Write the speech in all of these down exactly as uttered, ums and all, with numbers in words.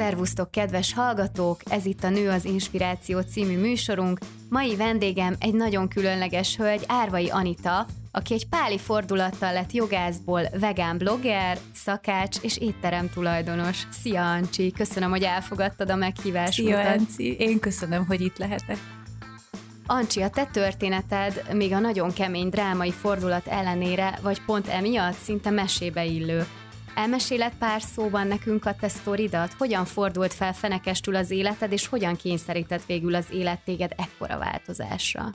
Szervusztok, kedves hallgatók! Ez itt a Nő az inspiráció című műsorunk. Mai vendégem egy nagyon különleges hölgy, Árvai Anita, aki egy páli fordulattal lett jogászból vegán blogger, szakács és étterem tulajdonos. Szia, Ancsi! Köszönöm, hogy elfogadtad a meghívásunkat. Szia, Anci! Én köszönöm, hogy itt lehetek. Ancsi, a te történeted még a nagyon kemény drámai fordulat ellenére, vagy pont emiatt szinte mesébe illő. Elmeséled pár szóban nekünk a te sztoridat? Hogyan fordult fel fenekestül az életed, és hogyan kényszerített végül az élet téged ekkora változásra?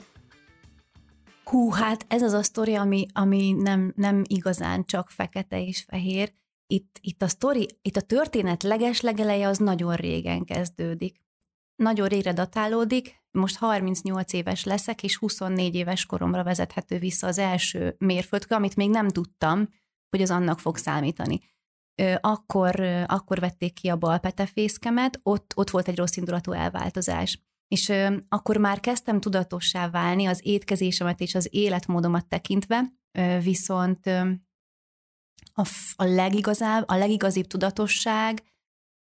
Hú, hát ez az a sztori, ami, ami nem, nem igazán csak fekete és fehér. Itt, itt a sztori, itt a történet legeslegeleje az nagyon régen kezdődik. Nagyon régre datálódik, most harmincnyolc éves leszek, és huszonnégy éves koromra vezethető vissza az első mérföldkő, amit még nem tudtam, hogy az annak fog számítani. Akkor, akkor vették ki a bal petefészkemet, ott, ott volt egy rossz indulatú elváltozás. És akkor már kezdtem tudatossá válni az étkezésemet és az életmódomat tekintve, viszont a, a, legigazább, a legigazibb tudatosság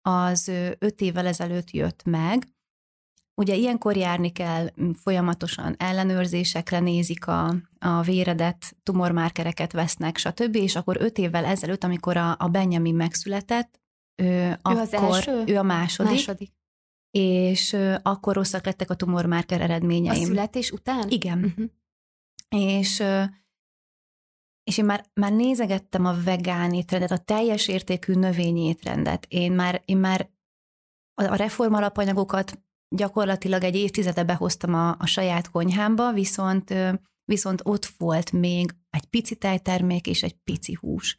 az öt évvel ezelőtt jött meg. Ugye ilyenkor járni kell, folyamatosan ellenőrzésekre nézik a, a véredet, tumormárkereket vesznek, stb. És akkor öt évvel ezelőtt, amikor a, a Benjamin megszületett, ő, ő akkor, az első? Ő a második, második. És ö, akkor rosszak lettek a tumormárker eredményeim. A születés után? Igen. Uh-huh. És, ö, és én már, már nézegettem a vegán étrendet, a teljes értékű növényi étrendet. Én már, én már a, a reform alapanyagokat gyakorlatilag egy évtizede behoztam a, a saját konyhámba, viszont, viszont ott volt még egy pici tejtermék és egy pici hús.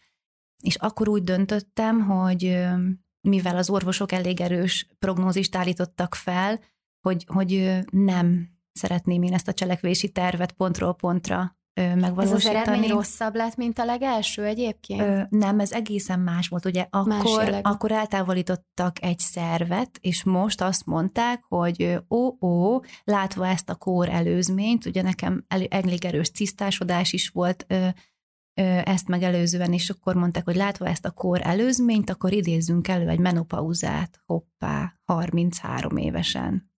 És akkor úgy döntöttem, hogy mivel az orvosok elég erős prognózist állítottak fel, hogy, hogy nem szeretném én ezt a cselekvési tervet pontról pontra megvalósítani. Ez az eredmény rosszabb lett, mint a legelső egyébként? Ö, nem, ez egészen más volt. Ugye akkor, akkor eltávolítottak egy szervet, és most azt mondták, hogy ó, ó, látva ezt a kór előzményt, ugye nekem elég erős cisztásodás is volt ö, ö, ezt megelőzően, és akkor mondták, hogy látva ezt a kór előzményt, akkor idézzünk elő egy menopauzát, hoppá, harminchárom évesen,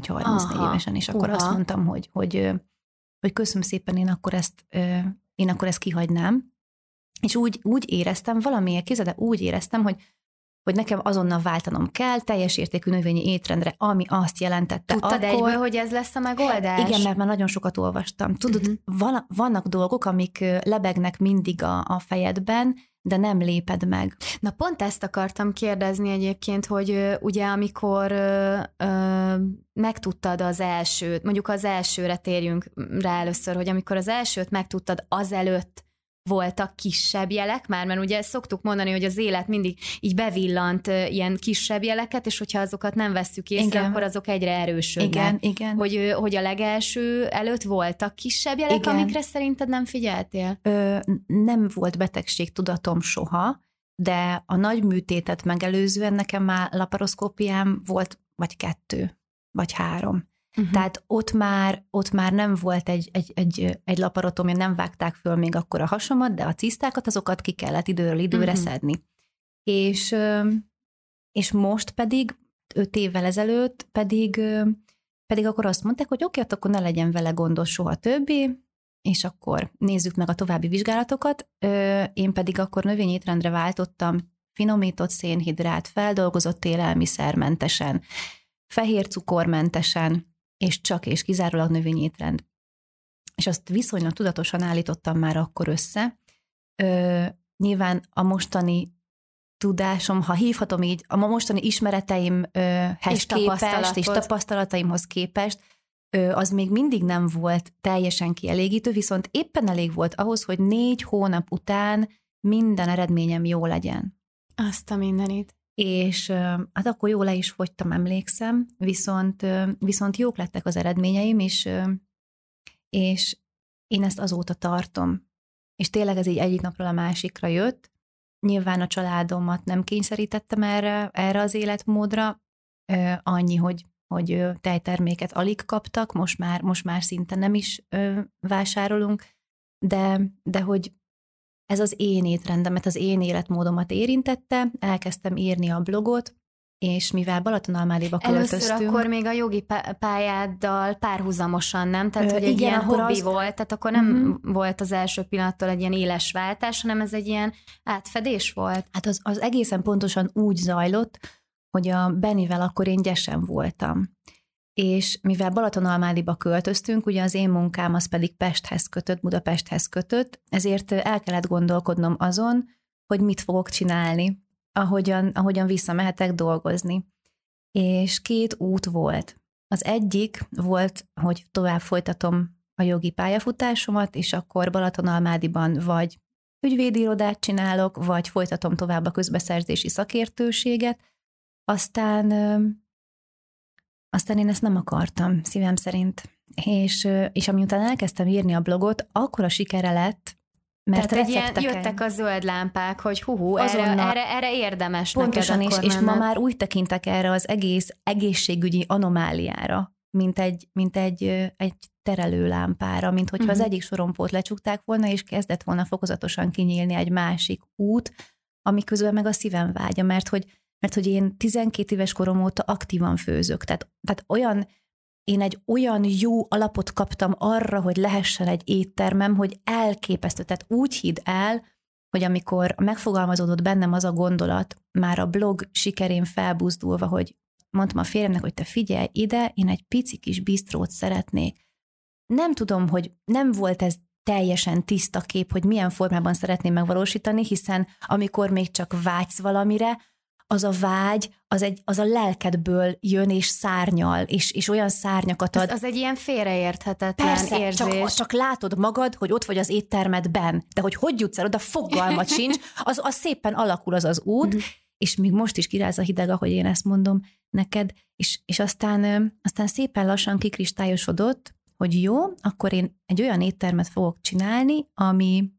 vagy harmincnégy aha, évesen, és akkor uha. Azt mondtam, hogy, hogy hogy köszönöm szépen, én akkor ezt, én akkor ezt kihagynám. És úgy, úgy éreztem, valamiért kézzel, de úgy éreztem, hogy, hogy nekem azonnal váltanom kell teljes értékű növényi étrendre, ami azt jelentette. Tudtad akkor... egyből, hogy ez lesz a megoldás? Igen, mert már nagyon sokat olvastam. Tudod, uh-huh. vannak dolgok, amik lebegnek mindig a, a fejedben, de nem léped meg. Na pont ezt akartam kérdezni egyébként, hogy ö, ugye amikor ö, ö, megtudtad az elsőt, mondjuk az elsőre térjünk rá először, hogy amikor az elsőt megtudtad, azelőtt voltak kisebb jelek már, mert ugye szoktuk mondani, hogy az élet mindig így bevillant ö, ilyen kisebb jeleket, és hogyha azokat nem vesszük észre, igen. akkor azok egyre erősödnek. Igen, igen. Hogy, ö, hogy a legelső előtt voltak kisebb jelek, igen. amikre szerinted nem figyeltél? Ö, nem volt betegségtudatom soha, de a nagy műtétet megelőzően nekem már laparoszkópiám volt, vagy kettő, vagy három. Uh-huh. Tehát ott már, ott már nem volt egy, egy, egy, egy laparotom, nem vágták föl még akkor a hasamat, de a cisztákat, azokat ki kellett időről időre uh-huh. szedni. És, és most pedig, öt évvel ezelőtt pedig, pedig akkor azt mondták, hogy oké, akkor ne legyen vele gondos soha többé, és akkor nézzük meg a további vizsgálatokat. Én pedig akkor növényétrendre váltottam finomított szénhidrát, feldolgozott élelmiszermentesen, fehér cukormentesen, és csak és kizárólag növényétrend. És azt viszonylag tudatosan állítottam már akkor össze. Ö, nyilván a mostani tudásom, ha hívhatom így, a mostani ismereteimhez és képest, és tapasztalataimhoz képest, ö, az még mindig nem volt teljesen kielégítő, viszont éppen elég volt ahhoz, hogy négy hónap után minden eredményem jó legyen. Azt a mindenit. És hát akkor jól le is fogytam, emlékszem, viszont, viszont jók lettek az eredményeim, és, és én ezt azóta tartom. És tényleg ez így egyik napról a másikra jött. Nyilván a családomat nem kényszerítettem erre, erre az életmódra, annyi, hogy, hogy tejterméket alig kaptak, most már, most már szinte nem is vásárolunk, de, de hogy ez az én étrendemet, az én életmódomat érintette, elkezdtem írni a blogot, és mivel Balatonalmádiba költöztünk... Először akkor még a jogi pályáddal párhuzamosan, nem? Tehát, hogy egy igen, ilyen hobbi az... volt, tehát akkor nem mm-hmm. volt az első pillanattól egy ilyen éles váltás, hanem ez egy ilyen átfedés volt. Hát az, az egészen pontosan úgy zajlott, hogy a Bennivel akkor én gyesen voltam. És mivel Balatonalmádiba költöztünk, ugye az én munkám az pedig Pesthez kötött, Budapesthez kötött, ezért el kellett gondolkodnom azon, hogy mit fogok csinálni, ahogyan, ahogyan visszamehetek dolgozni. És két út volt. Az egyik volt, hogy tovább folytatom a jogi pályafutásomat, és akkor Balatonalmádiban vagy ügyvédirodát csinálok, vagy folytatom tovább a közbeszerzési szakértőséget. Aztán... Aztán én ezt nem akartam, szívem szerint. És, és amiután elkezdtem írni a blogot, akkora sikere lett, mert recepteken. Jöttek a zöld lámpák, hogy hú, erre, erre, erre érdemes pontosan neked. Pontosan, és, és ma már úgy tekintek erre az egész egészségügyi anomáliára, mint egy, mint egy, egy terelő lámpára, mint hogyha uh-huh. az egyik sorompót lecsukták volna, és kezdett volna fokozatosan kinyílni egy másik út, ami közben meg a szívem vágya, mert hogy mert hogy én tizenkét éves korom óta aktívan főzök. Tehát, tehát olyan, én egy olyan jó alapot kaptam arra, hogy lehessen egy éttermem, hogy elképesztő. Tehát úgy hidd el, hogy amikor megfogalmazódott bennem az a gondolat, már a blog sikerén felbuzdulva, hogy mondtam a férjemnek, hogy te figyelj ide, én egy pici kis bisztrót szeretnék. Nem tudom, hogy nem volt ez teljesen tiszta kép, hogy milyen formában szeretném megvalósítani, hiszen amikor még csak vágysz valamire, az a vágy, az, egy, az a lelkedből jön és szárnyal, és, és olyan szárnyakat ad. Az, az egy ilyen félreérthetetlen persze, érzés. Persze, csak, csak látod magad, hogy ott vagy az éttermedben, de hogy hogy jutsz el oda, fogalmat sincs, az, az szépen alakul az az út, és még most is kiráz a hideg, ahogy én ezt mondom neked, és, és aztán, aztán szépen lassan kikristályosodott, hogy jó, akkor én egy olyan éttermet fogok csinálni, ami,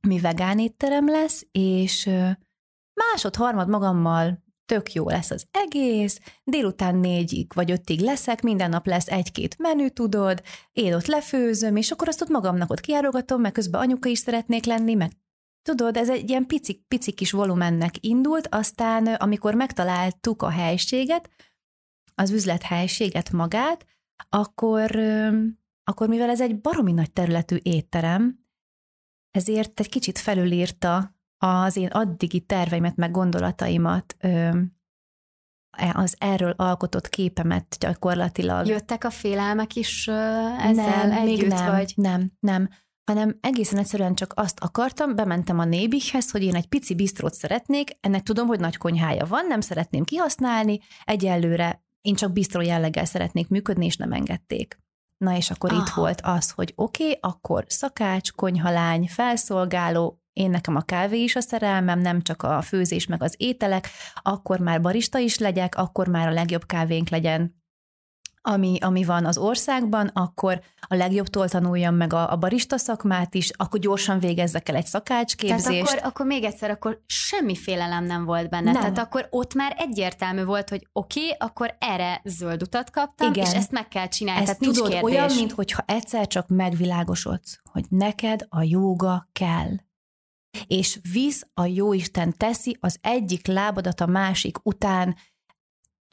ami vegán étterem lesz, és... Másod, harmad magammal tök jó lesz az egész, délután négyig vagy ötig leszek, minden nap lesz egy-két menü, tudod, én ott lefőzöm, és akkor azt ott magamnak ott kiárogatom, meg közben anyuka is szeretnék lenni, meg tudod, ez egy ilyen pici, pici kis volumennek indult, aztán amikor megtaláltuk a helységet, az üzlethelységet magát, akkor, akkor mivel ez egy baromi nagy területű étterem, ezért egy kicsit felülírta az én addigi terveimet, meg gondolataimat, az erről alkotott képemet gyakorlatilag. Jöttek a félelmek is ezzel nem, együtt, nem, vagy? Nem, nem, hanem egészen egyszerűen csak azt akartam, bementem a Nébihhez, hogy én egy pici bisztrót szeretnék, ennek tudom, hogy nagy konyhája van, nem szeretném kihasználni, egyelőre én csak bisztró jelleggel szeretnék működni, és nem engedték. Na és akkor Aha. itt volt az, hogy oké, okay, akkor szakács, konyhalány, felszolgáló, én nekem a kávé is a szerelmem, nem csak a főzés meg az ételek, akkor már barista is legyek, akkor már a legjobb kávénk legyen, ami, ami van az országban, akkor a legjobbtól tanuljam meg a, a barista szakmát is, akkor gyorsan végezzek el egy szakácsképzést. Tehát akkor, akkor még egyszer, akkor semmi félelem nem volt benne. Nem. Tehát akkor ott már egyértelmű volt, hogy oké, okay, akkor erre zöld utat kaptam, igen. és ezt meg kell csinálni. Ezt tehát tudod, olyan, mintha egyszer csak megvilágosodsz, hogy neked a jóga kell. És visz a jóisten teszi az egyik lábadat a másik után,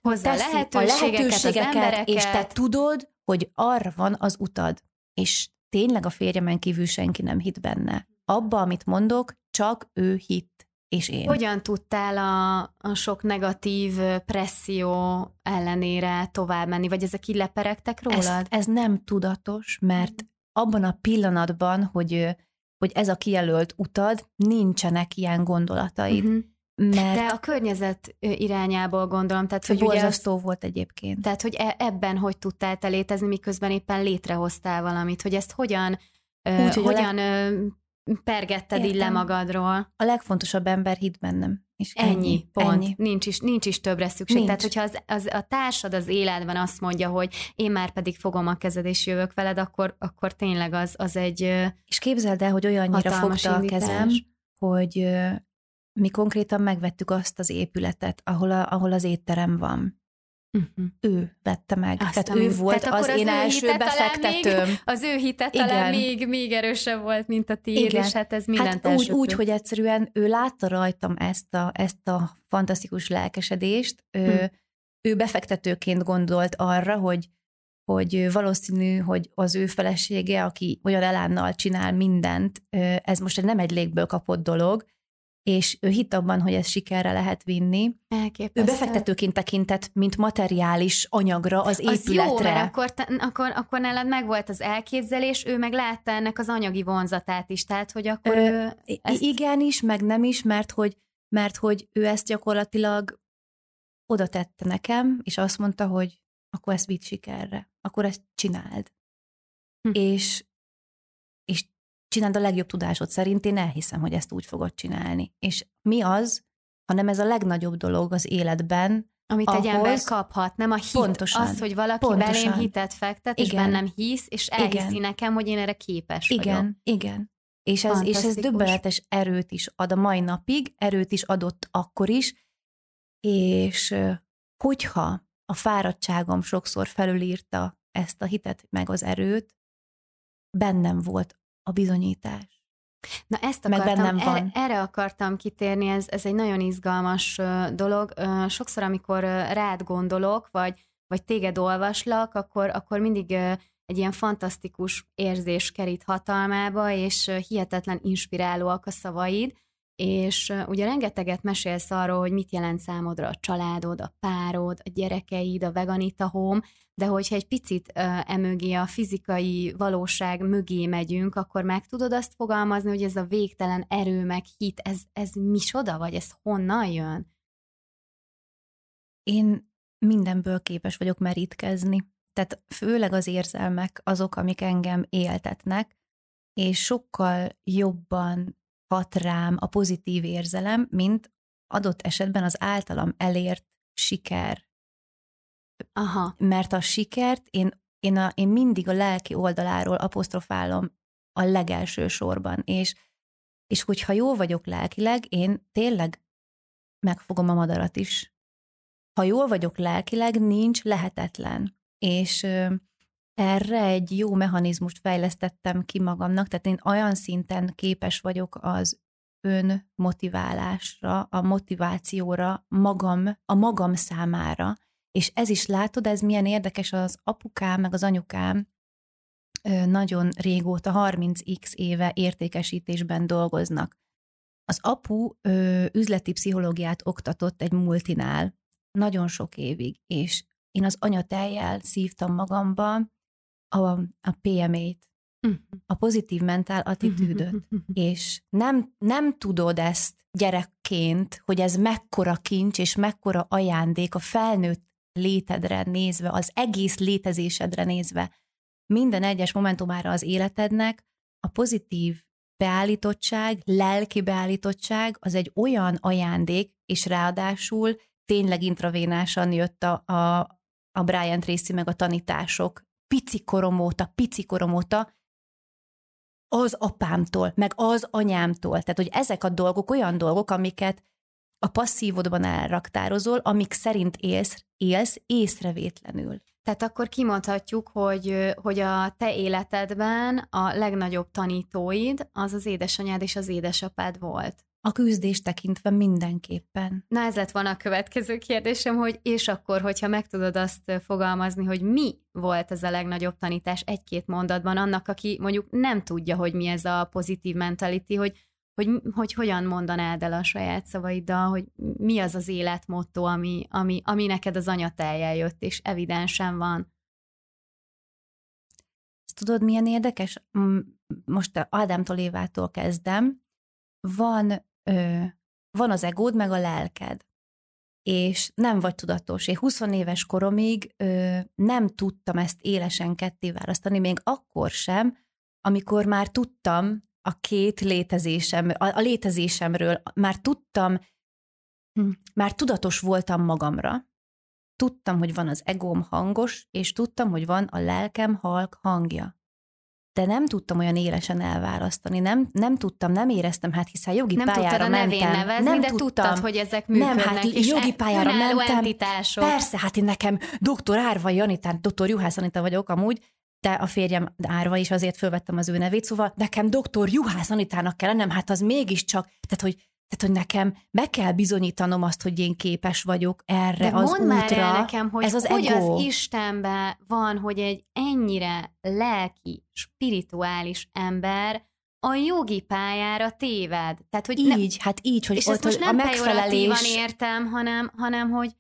hozzá lehetőségeket, a lehetőségeket, az embereket. És te tudod, hogy arra van az utad. És tényleg a férjemen kívül senki nem hitt benne. Abba, amit mondok, csak ő hitt, és én. Hogyan tudtál a, a sok negatív presszió ellenére tovább menni? Vagy ezek így leperegtek rólad? Ez, ez nem tudatos, mert abban a pillanatban, hogy... hogy ez a kijelölt utad, nincsenek ilyen gondolataid. Uh-huh. Mert de a környezet irányából gondolom. Tehát, hogy borzasztó ugye, volt egyébként. Tehát, hogy ebben hogy tudtál te létezni, miközben éppen létrehoztál valamit, hogy ezt hogyan, Úgy, uh, hogyan le... pergetted Értem. Így le magadról. A legfontosabb ember hitt bennem. És ennyi, ennyi, pont. Ennyi. Nincs, is, nincs is többre szükség. Nincs. Tehát, hogyha az, az, a társad az életben azt mondja, hogy én már pedig fogom a kezed és jövök veled, akkor, akkor tényleg az, az egy és képzeld el, hogy olyannyira fogta a kezem, hogy mi konkrétan megvettük azt az épületet, ahol, a, ahol az étterem van. Uh-huh. Ő vette meg. Azt tehát ő volt tehát az, az én első befektetőm. Még, az ő hite talán még, még erősebb volt, mint a tiéd, és hát ez mindent hát úgy, úgy, hogy egyszerűen ő látta rajtam ezt a, ezt a fantasztikus lelkesedést. Hm. Ő, ő befektetőként gondolt arra, hogy, hogy valószínű, hogy az ő felesége, aki olyan elánnal csinál mindent, ez most nem egy légből kapott dolog, és ő hitt abban, hogy ez sikerre lehet vinni. Elképesztő. Ő befektetőként tekintett, mint materiális anyagra, az épületre. Az jó, mert akkor, te, akkor, akkor nálad megvolt az elképzelés, ő meg látta ennek az anyagi vonzatát is, tehát hogy akkor Ö, ő... Ezt... Igen is, meg nem is, mert hogy, mert hogy ő ezt gyakorlatilag oda tette nekem, és azt mondta, hogy akkor ezt vidd sikerre, akkor ezt csináld. Hm. És... és csináld a legjobb tudásod szerint, én elhiszem, hogy ezt úgy fogod csinálni. És mi az, hanem ez a legnagyobb dolog az életben, amit ahhoz, egy ember kaphat, nem a hit, pontosan, az, hogy valaki pontosan. Belém hitet fektet, igen. És bennem hisz, és elhiszi igen. nekem, hogy én erre képes vagyok. Igen, igen. És ez, és ez döbbenetes erőt is ad a mai napig, erőt is adott akkor is, és hogyha a fáradtságom sokszor felülírta ezt a hitet, meg az erőt, bennem volt a bizonyítás. Na ezt akartam, erre, erre akartam kitérni, ez, ez egy nagyon izgalmas dolog. Sokszor, amikor rád gondolok, vagy, vagy téged olvaslak, akkor, akkor mindig egy ilyen fantasztikus érzés kerít hatalmába, és hihetetlen inspirálóak a szavaid, és ugye rengeteget mesélsz arról, hogy mit jelent számodra a családod, a párod, a gyerekeid, a Veganeeta Home, de hogyha egy picit emögé a fizikai valóság mögé megyünk, akkor meg tudod azt fogalmazni, hogy ez a végtelen erő meg hit, ez, ez micsoda, vagy ez honnan jön? Én mindenből képes vagyok merítkezni. Tehát főleg az érzelmek azok, amik engem éltetnek, és sokkal jobban hat rám a pozitív érzelem, mint adott esetben az általam elért siker. Aha. Mert a sikert én, én, a, én mindig a lelki oldaláról apostrofálom a legelső sorban, és, és hogyha jó vagyok lelkileg, én tényleg megfogom a madarat is. Ha jól vagyok lelkileg, nincs lehetetlen. És ö, erre egy jó mechanizmust fejlesztettem ki magamnak, tehát én olyan szinten képes vagyok az önmotiválásra, a motivációra, magam, a magam számára. És ez is látod, ez milyen érdekes, az apukám, meg az anyukám nagyon régóta, harminc x éve értékesítésben dolgoznak. Az apu ö, üzleti pszichológiát oktatott egy multinál nagyon sok évig, és én az anyatejjel szívtam magamba a, a pé em á-t, a pozitív mentál attitűdöt, és nem, nem tudod ezt gyerekként, hogy ez mekkora kincs és mekkora ajándék a felnőtt létedre nézve, az egész létezésedre nézve, minden egyes momentumára az életednek, a pozitív beállítottság, lelki beállítottság, az egy olyan ajándék, és ráadásul tényleg intravénásan jött a, a, a Brian Tracy meg a tanítások, pici korom óta, pici korom óta, az apámtól, meg az anyámtól. Tehát, hogy ezek a dolgok olyan dolgok, amiket a passzívodban elraktározol, amik szerint élsz, élsz észrevétlenül. Tehát akkor kimondhatjuk, hogy, hogy a te életedben a legnagyobb tanítóid az az édesanyád és az édesapád volt. A küzdést tekintve mindenképpen. Na ez lett volna a következő kérdésem, hogy és akkor, hogyha meg tudod azt fogalmazni, hogy mi volt ez a legnagyobb tanítás egy-két mondatban annak, aki mondjuk nem tudja, hogy mi ez a pozitív mentality, hogy Hogy, hogy hogyan mondanád el a saját szavaiddal, hogy mi az az életmotto, ami, ami, ami neked az anyateljel jött, és evidensen van. Tudod, milyen érdekes? Most Ádámtól, Évától kezdem. Van, ö, van az egód, meg a lelked, és nem vagy tudatos. Én húsz éves koromig ö, nem tudtam ezt élesen ketté választani, még akkor sem, amikor már tudtam, a két létezésem, a létezésemről már tudtam, hm. már tudatos voltam magamra. Tudtam, hogy van az egóm hangos, és tudtam, hogy van a lelkem halk hangja. de nem tudtam olyan élesen elválasztani, nem, nem tudtam, nem éreztem, hát hiszen jogi nem pályára mentem. Nem tudtad a nevén nevezni, nem de tudtam, tudtad, hogy ezek működnek. Nem, hát és jogi pályára mentem. Entitások. Persze, hát én nekem doktor Árvai Anita, doktor Juhász Anita vagyok amúgy, de a férjem Árva is, azért fölvettem az ő nevét, szóval nekem doktor Juhász Anitának kell lennem, hát az mégiscsak, tehát hogy Tehát, hogy nekem meg kell bizonyítanom azt, hogy én képes vagyok erre de az útra. Mondd már el nekem, hogy ez az hogy ego. Az Istenben van, hogy egy ennyire lelki, spirituális ember a jogi pályára téved. Tehát, hogy így, ne, hát így, hogy és ott, ezt most nem pejoratívan értem, hanem, hanem hogy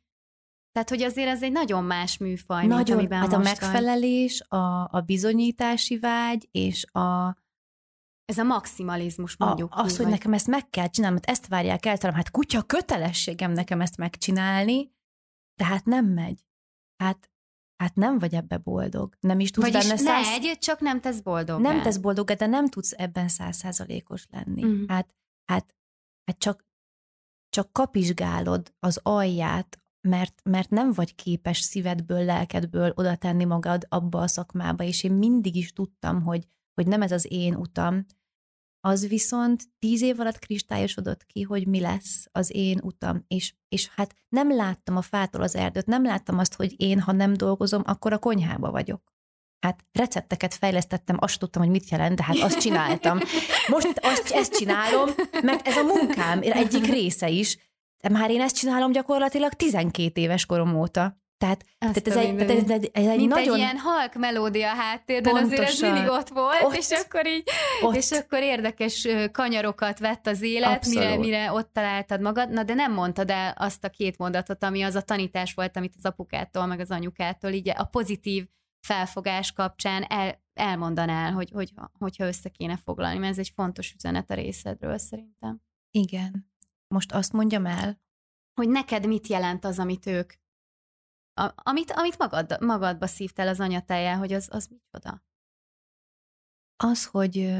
tehát, hogy azért ez egy nagyon más műfaj, nagyon, mint amiben hát most a megfelelés, a, a bizonyítási vágy, és a ez a maximalizmus, mondjuk. A, az, hogy vagy. Nekem ezt meg kell csinálni, mert ezt várják el, talán, hát kutya kötelességem nekem ezt megcsinálni, de hát nem megy. Hát, hát nem vagy ebbe boldog. Nem is tudsz Vagyis benne száz... Vagyis ne, csak nem tesz boldog. Nem tesz boldog, de nem tudsz ebben száz százalékos lenni. Uh-huh. Hát, hát, hát csak, csak kapizsgálod az alját, mert, mert nem vagy képes szívedből, lelkedből oda tenni magad abba a szakmába, és én mindig is tudtam, hogy hogy nem ez az én utam, az viszont tíz év alatt kristályosodott ki, hogy mi lesz az én utam. És, és hát nem láttam a fától az erdőt, nem láttam azt, hogy én, ha nem dolgozom, akkor a konyhába vagyok. Hát recepteket fejlesztettem, azt tudtam, hogy mit jelent, de hát azt csináltam. Most azt, ezt csinálom, mert ez a munkám egyik része is. De már én ezt csinálom gyakorlatilag tizenkét éves korom óta. Tehát, tehát ez, egy, tehát ez egy, ez egy mint nagyon... egy ilyen halk melódia háttérben, pontosan, azért ez mindig ott volt, ott, és, akkor így, ott. És akkor érdekes kanyarokat vett az élet, mire, mire ott találtad magad. Na, de nem mondtad el azt a két mondatot, ami az a tanítás volt, amit az apukától, meg az anyukától, így a pozitív felfogás kapcsán el, elmondanál, hogy, hogy, hogyha össze kéne foglalni, mert ez egy fontos üzenet a részedről szerintem. Igen. Most azt mondjam el, hogy neked mit jelent az, amit ők A, amit, amit magad, magadba szívtál az anyatájjel, hogy az, az micsoda? Az, hogy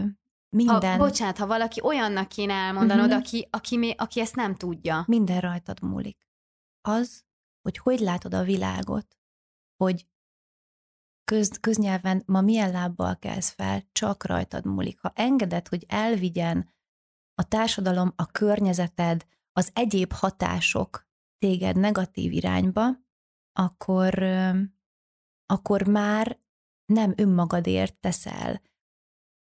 minden... Ha, bocsánat, ha valaki olyannak kéne elmondanod, uh-huh. aki, aki, aki ezt nem tudja. Minden rajtad múlik. Az, hogy hogy látod a világot, hogy köz, köznyelven ma milyen lábbal kelsz fel, csak rajtad múlik. Ha engeded, hogy elvigyen a társadalom, a környezeted, az egyéb hatások téged negatív irányba, akkor, akkor már nem önmagadért teszel.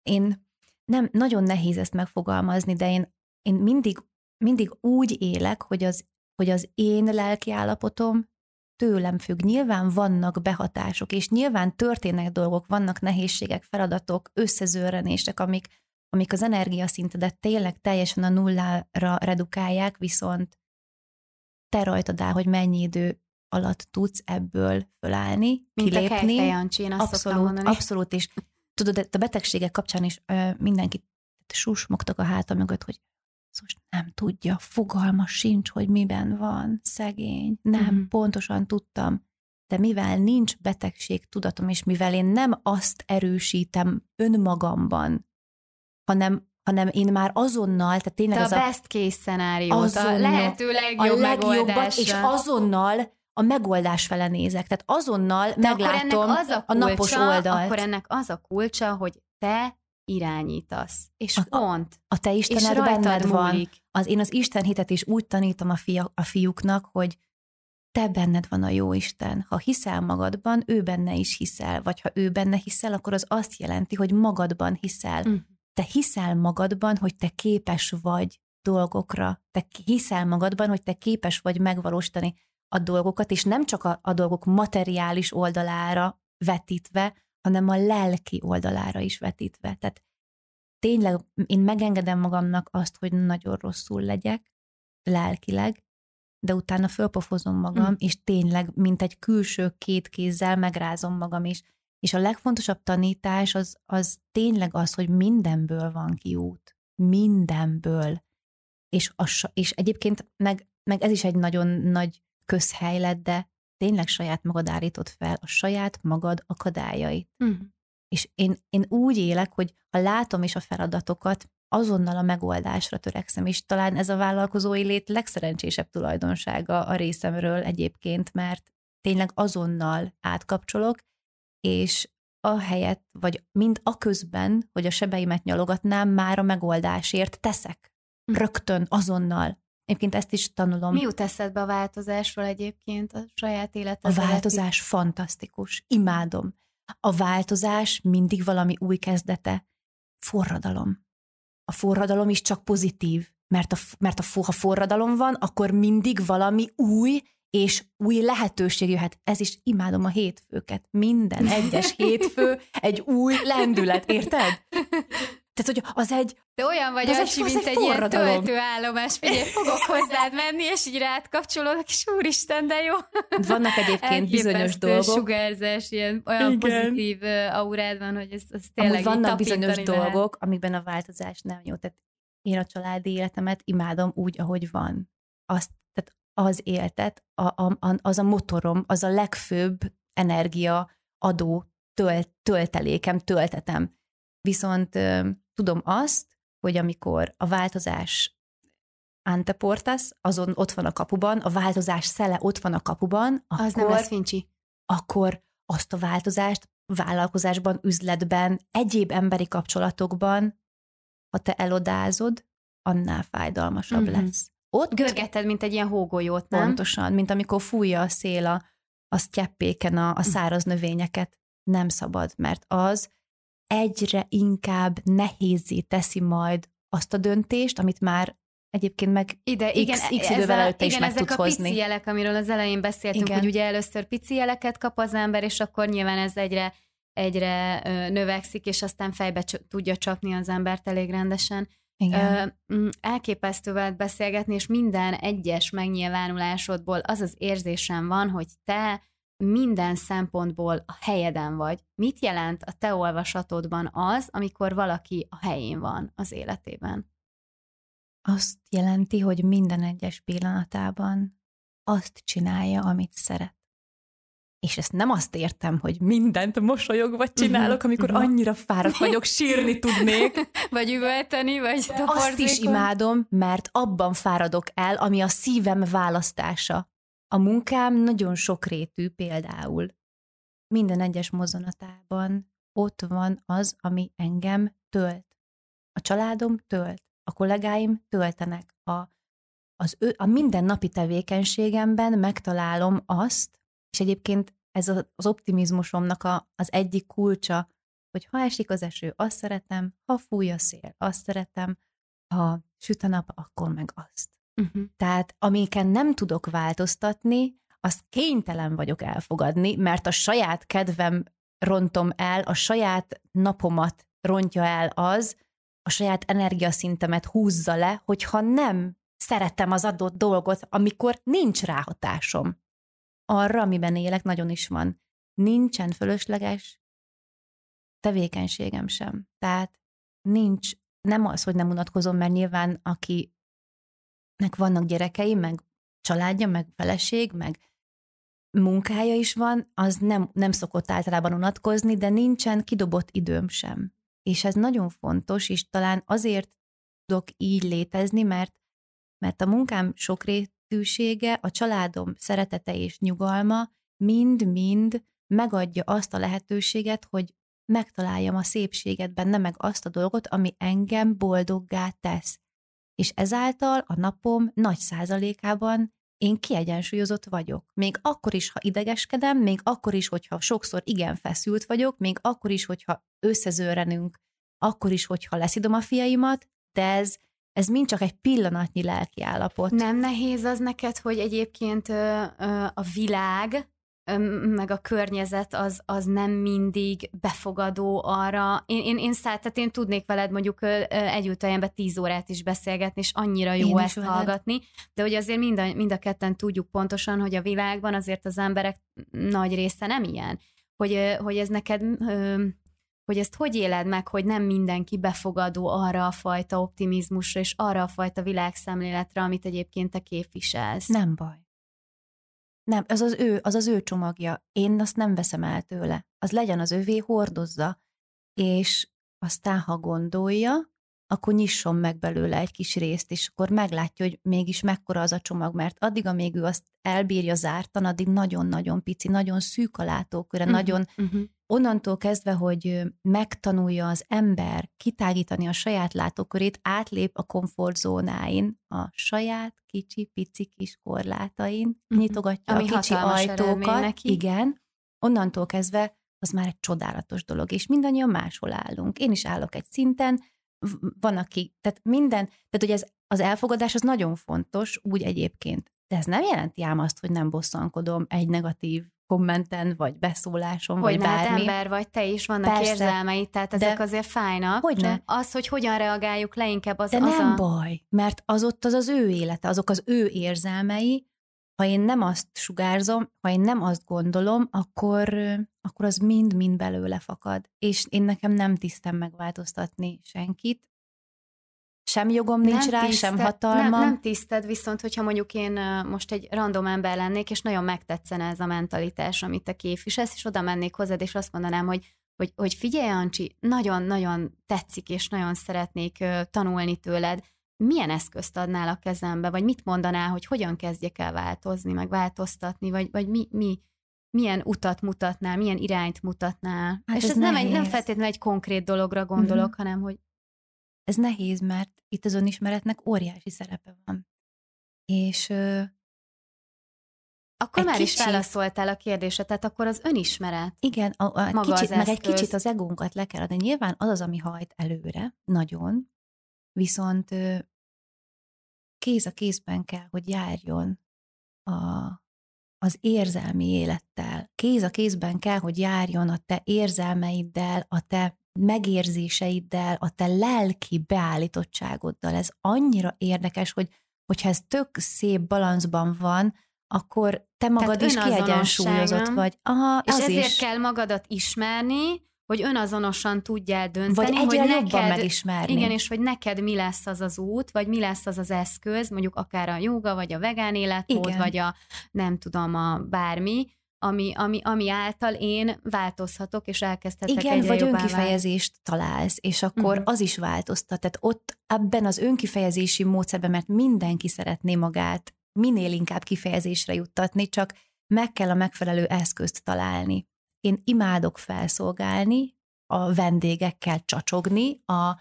Én nem, nagyon nehéz ezt megfogalmazni, de én, én mindig, mindig úgy élek, hogy az, hogy az én lelkiállapotom tőlem függ. Nyilván vannak behatások, és nyilván történnek dolgok, vannak nehézségek, feladatok, összezőrrenések, amik, amik az energiaszintedet tényleg teljesen a nullára redukálják, viszont te rajtad áll, hogy mennyi idő alatt tudsz ebből fölállni, kilépni. Mint a Kejfej Jancsi, én azt szoktam mondani. Abszolút, és tudod, a betegségek kapcsán is ö, mindenki susmogtak a háta mögött, hogy most nem tudja, fogalma sincs, hogy miben van, szegény. Nem, mm. pontosan tudtam. De mivel nincs betegség tudatom, és mivel én nem azt erősítem önmagamban, hanem hanem én már azonnal, tehát tényleg Te az a... a best case szenáriót, a lehető legjobb megoldásra. És azonnal a megoldás fele nézek. Tehát azonnal te meglátom az a, kulcsa, a napos oldalt. Akkor ennek az a kulcsa, hogy te irányítasz. És a, pont. A te Istened benned van. Az, én az Isten hitet is úgy tanítom a, fia, a fiúknak, hogy te benned van a jó Isten. Ha hiszel magadban, ő benne is hiszel. Vagy ha ő benne hiszel, akkor az azt jelenti, hogy magadban hiszel. Mm. Te hiszel magadban, hogy te képes vagy dolgokra. Te hiszel magadban, hogy te képes vagy megvalósítani a dolgokat, és nem csak a, a dolgok materiális oldalára vetítve, hanem a lelki oldalára is vetítve. Tehát tényleg én megengedem magamnak azt, hogy nagyon rosszul legyek lelkileg, de utána fölpofozom magam, mm. és tényleg, mint egy külső két kézzel megrázom magam is. És a legfontosabb tanítás az, az tényleg az, hogy mindenből van kiút. Mindenből. És, a, és egyébként meg, meg ez is egy nagyon nagy közhely lett, de tényleg saját magad állítod fel, a saját magad akadályait. Uh-huh. És én, én úgy élek, hogy ha látom is a feladatokat, azonnal a megoldásra törekszem, és talán ez a vállalkozói lét legszerencsésebb tulajdonsága a részemről egyébként, mert tényleg azonnal átkapcsolok, és a helyet, vagy mind a közben, hogy a sebeimet nyalogatnám, már a megoldásért teszek. Rögtön, azonnal. Egyébként ezt is tanulom. Mi jut eszedbe a változásról egyébként a saját életed? A változás életé? Fantasztikus. Imádom. A változás mindig valami új kezdete. Forradalom. A forradalom is csak pozitív, mert, a, mert a, ha forradalom van, akkor mindig valami új és új lehetőség jöhet. Ez is, imádom a hétfőket. Minden egyes hétfő egy új lendület, érted? Tehát, hogy az egy... De olyan vagy, Acsi, mint egy ilyen töltőállomás. Figyelj, fogok hozzád menni, és így rád kapcsolódok, és úristen, de jó. Vannak egyébként bizonyos dolgok. Sugárzás, ilyen olyan igen. pozitív aurád van, hogy ez, ez tényleg tapintani. Vannak bizonyos lehet. Dolgok, amikben a változás nem jó. Tehát én a családi életemet imádom úgy, ahogy van. Azt, tehát az éltet, a, a, az a motorom, az a legfőbb energia adó tölt, töltelékem, töltetem. Viszont tudom azt, hogy amikor a változás ante portas, azon ott van a kapuban, a változás szele ott van a kapuban, akkor, az nem lesz fincsi. Akkor azt a változást vállalkozásban, üzletben, egyéb emberi kapcsolatokban, ha te elodázod, annál fájdalmasabb mm-hmm. lesz. Ott görgeted, mint egy ilyen hógolyót, nem? Pontosan, mint amikor fújja a szél a, a sztyeppéken a, a száraz növényeket. Nem szabad, mert az egyre inkább nehézzé teszi majd azt a döntést, amit már egyébként meg ide, igen, x, x idővel előtte is meg tudsz hozni. Igen, ezek a pici jelek, amiről az elején beszéltünk, igen. hogy ugye először pici jeleket kap az ember, és akkor nyilván ez egyre, egyre növekszik, és aztán fejbe cs- tudja csapni az embert elég rendesen. Igen. Ö, elképesztő veled beszélgetni, és minden egyes megnyilvánulásodból az az érzésem van, hogy te... minden szempontból a helyeden vagy. Mit jelent a te olvasatodban az, amikor valaki a helyén van az életében? Azt jelenti, hogy minden egyes pillanatában azt csinálja, amit szeret. És ezt nem azt értem, hogy mindent mosolyogva csinálok, amikor uh-huh. annyira fáradt vagyok, sírni tudnék. Vagy üvölteni, vagy taporzékon. Azt is imádom, mert abban fáradok el, ami a szívem választása. A munkám nagyon sokrétű például. Minden egyes mozzanatában ott van az, ami engem tölt. A családom tölt, a kollégáim töltenek. A, az ő, a mindennapi tevékenységemben megtalálom azt, és egyébként ez az optimizmusomnak a, az egyik kulcsa, hogy ha esik az eső, azt szeretem, ha fúj a szél, azt szeretem, ha süt a nap, akkor meg azt. Uh-huh. Tehát amiken nem tudok változtatni, azt kénytelen vagyok elfogadni, mert a saját kedvem rontom el, a saját napomat rontja el az, a saját energiaszintemet húzza le, hogyha nem szeretem az adott dolgot, amikor nincs ráhatásom. Arra, amiben élek, nagyon is van. Nincsen fölösleges tevékenységem sem. Tehát nincs, nem az, hogy nem unatkozom, mert nyilván aki nek vannak gyerekei, meg családja, meg feleség, meg munkája is van, az nem, nem szokott általában unatkozni, de nincsen kidobott időm sem. És ez nagyon fontos, és talán azért tudok így létezni, mert, mert a munkám sokrétűsége, a családom szeretete és nyugalma mind-mind megadja azt a lehetőséget, hogy megtaláljam a szépséget benne, meg azt a dolgot, ami engem boldoggá tesz. És ezáltal a napom nagy százalékában én kiegyensúlyozott vagyok. Még akkor is, ha idegeskedem, még akkor is, hogyha sokszor igen feszült vagyok, még akkor is, hogyha összezőrenünk, akkor is, hogyha leszidom a fiaimat, de ez, ez mind csak egy pillanatnyi lelki állapot. Nem nehéz az neked, hogy egyébként ö, ö, a világ, meg a környezet az, az nem mindig befogadó arra. Én, én, én, szállt, tehát én tudnék veled mondjuk együtteljenben tíz órát is beszélgetni, és annyira jó ezt veled. Hallgatni, de hogy azért mind a, mind a ketten tudjuk pontosan, hogy a világban azért az emberek nagy része nem ilyen. Hogy, hogy ez neked, hogy ezt hogy éled meg, hogy nem mindenki befogadó arra a fajta optimizmusra, és arra a fajta világszemléletre, amit egyébként te képviselsz. Nem baj. Nem, az az, ő, az az ő csomagja. Én azt nem veszem el tőle. Az legyen az övé, hordozza, és aztán, ha gondolja, akkor nyisson meg belőle egy kis részt, és akkor meglátja, hogy mégis mekkora az a csomag, mert addig, amíg ő azt elbírja zártan, addig nagyon-nagyon pici, nagyon szűk a látóköre, uh-huh, nagyon uh-huh. onnantól kezdve, hogy megtanulja az ember kitágítani a saját látókörét, átlép a komfortzónáin, a saját kicsi-pici kis korlátain, nyitogatja ami a kicsi ajtókat. Igen, onnantól kezdve az már egy csodálatos dolog, és mindannyian máshol állunk. Én is állok egy szinten, van aki, tehát minden, tehát hogy ez, az elfogadás az nagyon fontos, úgy egyébként. De ez nem jelenti ám azt, hogy nem bosszankodom egy negatív kommenten, vagy beszóláson, hogy vagy ne, bármi. Hogy hát ember vagy, te is vannak persze, érzelmeid, tehát ezek de, azért fájnak. Hogyne. Az, hogy hogyan reagáljuk le inkább az, de az nem a... baj, mert az ott az az ő élete, azok az ő érzelmei, ha én nem azt sugárzom, ha én nem azt gondolom, akkor, akkor az mind-mind belőle fakad. És én nekem nem tisztem megváltoztatni senkit. Sem jogom nincs nem rá, tiszted, sem hatalmam. Nem, nem tiszted, viszont hogyha mondjuk én most egy random ember lennék, és nagyon megtetszene ez a mentalitás, amit te képviselsz, és oda mennék hozzád, és azt mondanám, hogy, hogy, hogy figyelj, Ancsi, nagyon-nagyon tetszik, és nagyon szeretnék tanulni tőled. Milyen eszközt adnál a kezembe, vagy mit mondanál, hogy hogyan kezdjek el változni, meg változtatni, vagy, vagy mi, mi, milyen utat mutatnál, milyen irányt mutatnál. Hát és ez, ez nem, egy, nem feltétlenül egy konkrét dologra gondolok, mm-hmm. hanem hogy ez nehéz, mert itt az önismeretnek óriási szerepe van. És ö, akkor már kicsit, is válaszoltál a kérdésre, tehát akkor az önismeret. Igen, a, a maga kicsit, az meg egy kicsit az egónkat le kell adni. Nyilván az az, ami hajt előre, nagyon, viszont ö, kéz a kézben kell, hogy járjon a, az érzelmi élettel. Kéz a kézben kell, hogy járjon a te érzelmeiddel, a te megérzéseiddel, a te lelki beállítottságoddal. Ez annyira érdekes, hogy hogyha ez tök szép balanszban van, akkor te magad tehát is kiegyensúlyozott vagy. Aha, és az ezért is kell magadat ismerni, hogy önazonosan tudjál dönteni, vagy hogy neked megismerni. Igen, és hogy neked mi lesz az az út, vagy mi lesz az az eszköz, mondjuk akár a jóga, vagy a vegán életmód, vagy a nem tudom, a bármi, Ami, ami, ami által én változhatok, és elkezdhetek igen, egyre jobbá. Igen, vagy önkifejezést vál. találsz, és akkor uh-huh. az is változtat. Tehát ott ebben az önkifejezési módszerben, mert mindenki szeretné magát minél inkább kifejezésre juttatni, csak meg kell a megfelelő eszközt találni. Én imádok felszolgálni, a vendégekkel csacsogni, a,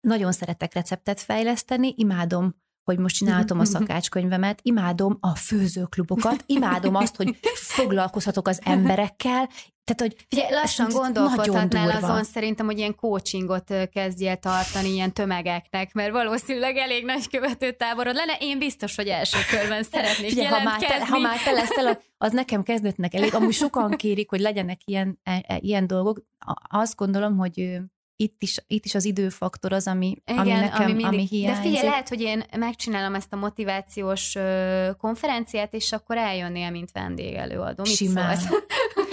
nagyon szeretek receptet fejleszteni, imádom hogy most csinálhatom a szakácskönyvemet, imádom a főzőklubokat, imádom azt, hogy foglalkozhatok az emberekkel. Tehát, hogy figyelj, lassan gondolkodhatnál azon szerintem, hogy ilyen coachingot kezdjél tartani ilyen tömegeknek, mert valószínűleg elég nagy követőtáborod lenne. Én biztos, hogy első körben szeretnék figyelj, jelentkezni. Ha már, te, ha már te leszel, az nekem kezdetnek elég. Amúgy sokan kérik, hogy legyenek ilyen, ilyen dolgok. Azt gondolom, hogy... Itt is, itt is az időfaktor az, ami, igen, ami nekem ami mindig, ami hiányzik. De figyelj, lehet, hogy én megcsinálom ezt a motivációs ö, konferenciát, és akkor eljönnél, mint vendégelőadó. Simán.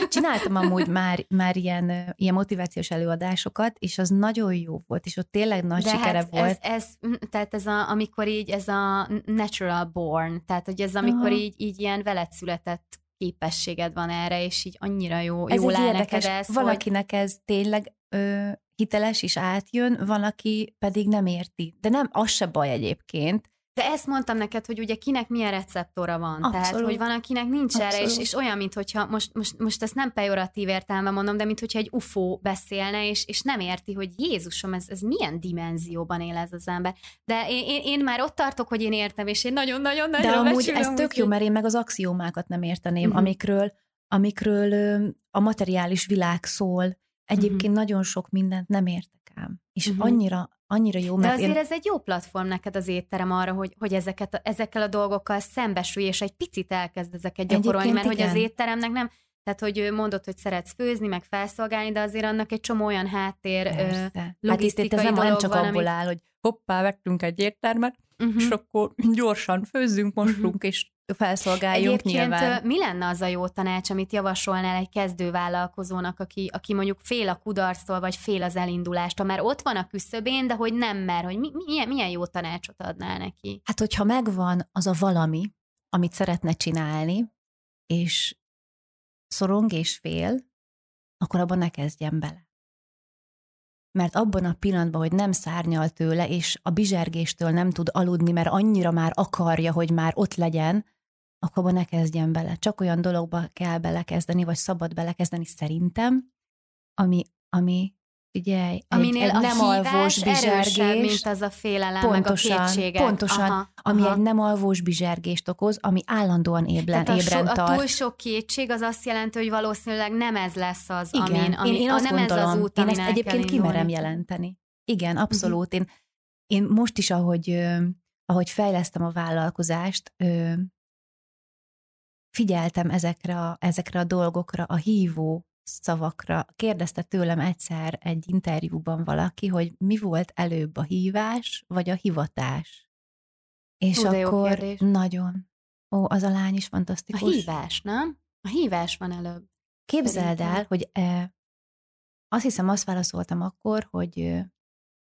Csináltam amúgy már, már ilyen, ilyen motivációs előadásokat, és az nagyon jó volt, és ott tényleg nagy de sikere hát volt. Ez, ez, tehát ez a, amikor így, ez a natural born, tehát hogy ez amikor így, így ilyen veled született képességed van erre, és így annyira jó, ez jól áll neked ez. Valakinek hogy... ez tényleg... Ö, hiteles is átjön, van, aki pedig nem érti. De nem, az se baj egyébként. De ezt mondtam neked, hogy ugye kinek milyen receptora van. Abszolút. Tehát, hogy van, akinek nincs erre, és, és olyan, mintha most, most, most ezt nem pejoratív értelme mondom, de mintha egy ufó beszélne, és, és nem érti, hogy Jézusom, ez, ez milyen dimenzióban él ez az ember. De én, én, én már ott tartok, hogy én értem, és én nagyon-nagyon nagyon becsülöm. De amúgy ez tök jó, mert én meg az axiomákat nem érteném, mm-hmm. amikről, amikről a materiális világ szól. Egyébként uh-huh. nagyon sok mindent nem értek ám, és uh-huh. annyira, annyira jó. De azért én... ez egy jó platform neked az étterem arra, hogy, hogy ezeket a, ezekkel a dolgokkal szembesülj, és egy picit elkezd ezeket gyakorolni, egyébként mert igen. hogy az étteremnek nem, tehát hogy mondod, hogy szeretsz főzni, meg felszolgálni, de azért annak egy csomó olyan háttér ö, logisztikai hát dolog van. Hát itt ez nem csak abból amit... áll, hogy hoppá, vettünk egy éttermet, uh-huh. és akkor gyorsan főzzünk, mostunk, uh-huh. és felszolgáljuk egyébként nyilván. Mi lenne az a jó tanács, amit javasolnál egy kezdővállalkozónak, aki, aki mondjuk fél a kudarctól, vagy fél az elindulástól, mert ott van a küszöbén, de hogy nem mer, hogy mi, milyen, milyen jó tanácsot adnál neki? Hát, hogyha megvan az a valami, amit szeretne csinálni, és szorong és fél, akkor abban ne kezdjen bele. Mert abban a pillanatban, hogy nem szárnyal tőle, és a bizsergéstől nem tud aludni, mert annyira már akarja, hogy már ott legyen, akkor ne kezdjen bele. Csak olyan dologba kell belekezdeni, vagy szabad belekezdeni szerintem, ami, ami figyelj, egy, egy nem alvós bizsergés, mint az a félelem, pontosan, meg a kétségek. Pontosan, aha, ami aha. egy nem alvós bizsergést okoz, ami állandóan ébren, a ébren so, tart. A túl sok kétség az azt jelenti, hogy valószínűleg nem ez lesz az, igen, amin, ami, én, én azt nem gondolom, ez az út, én ezt egyébként kimerem jelenteni. Igen, abszolút. Uh-huh. Én, én most is, ahogy, ö, ahogy fejlesztem a vállalkozást, ö, figyeltem ezekre a, ezekre a dolgokra, a hívó szavakra. Kérdezte tőlem egyszer egy interjúban valaki, hogy mi volt előbb, a hívás vagy a hivatás. És Hú, akkor nagyon. Ó, az a lány is fantasztikus. A hívás, nem? A hívás van előbb. Képzeld el, hogy eh, azt hiszem, azt válaszoltam akkor, hogy, eh,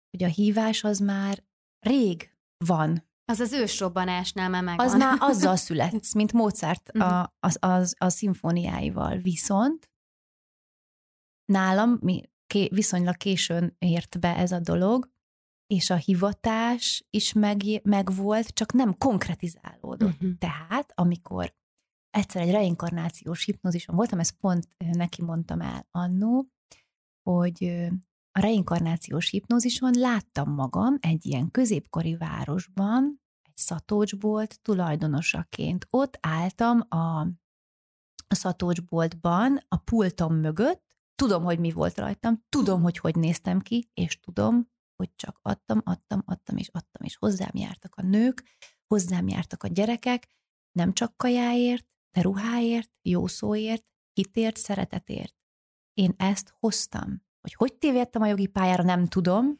hogy a hívás az már rég van. Az az ősrobbanásnál már megvan. Az már azzal születsz, mint Mozart a, az, az, a szimfóniáival. Viszont nálam mi viszonylag későn ért be ez a dolog, és a hivatás is megvolt, meg csak nem konkretizálódott. Uh-huh. Tehát, amikor egyszer egy reinkarnációs hipnózison voltam, ezt pont neki mondtam el annó, hogy a reinkarnációs hipnózison láttam magam egy ilyen középkori városban, egy szatócsbolt tulajdonosaként. Ott álltam a, a szatócsboltban, a pultom mögött, tudom, hogy mi volt rajtam, tudom, hogy hogy néztem ki, és tudom, hogy csak adtam, adtam, adtam, és adtam, és hozzám jártak a nők, hozzám jártak a gyerekek, nem csak kajáért, de ruháért, jó szóért, hitért, szeretetért. Én ezt hoztam. Hogy hogy tévedtem a jogi pályára, nem tudom,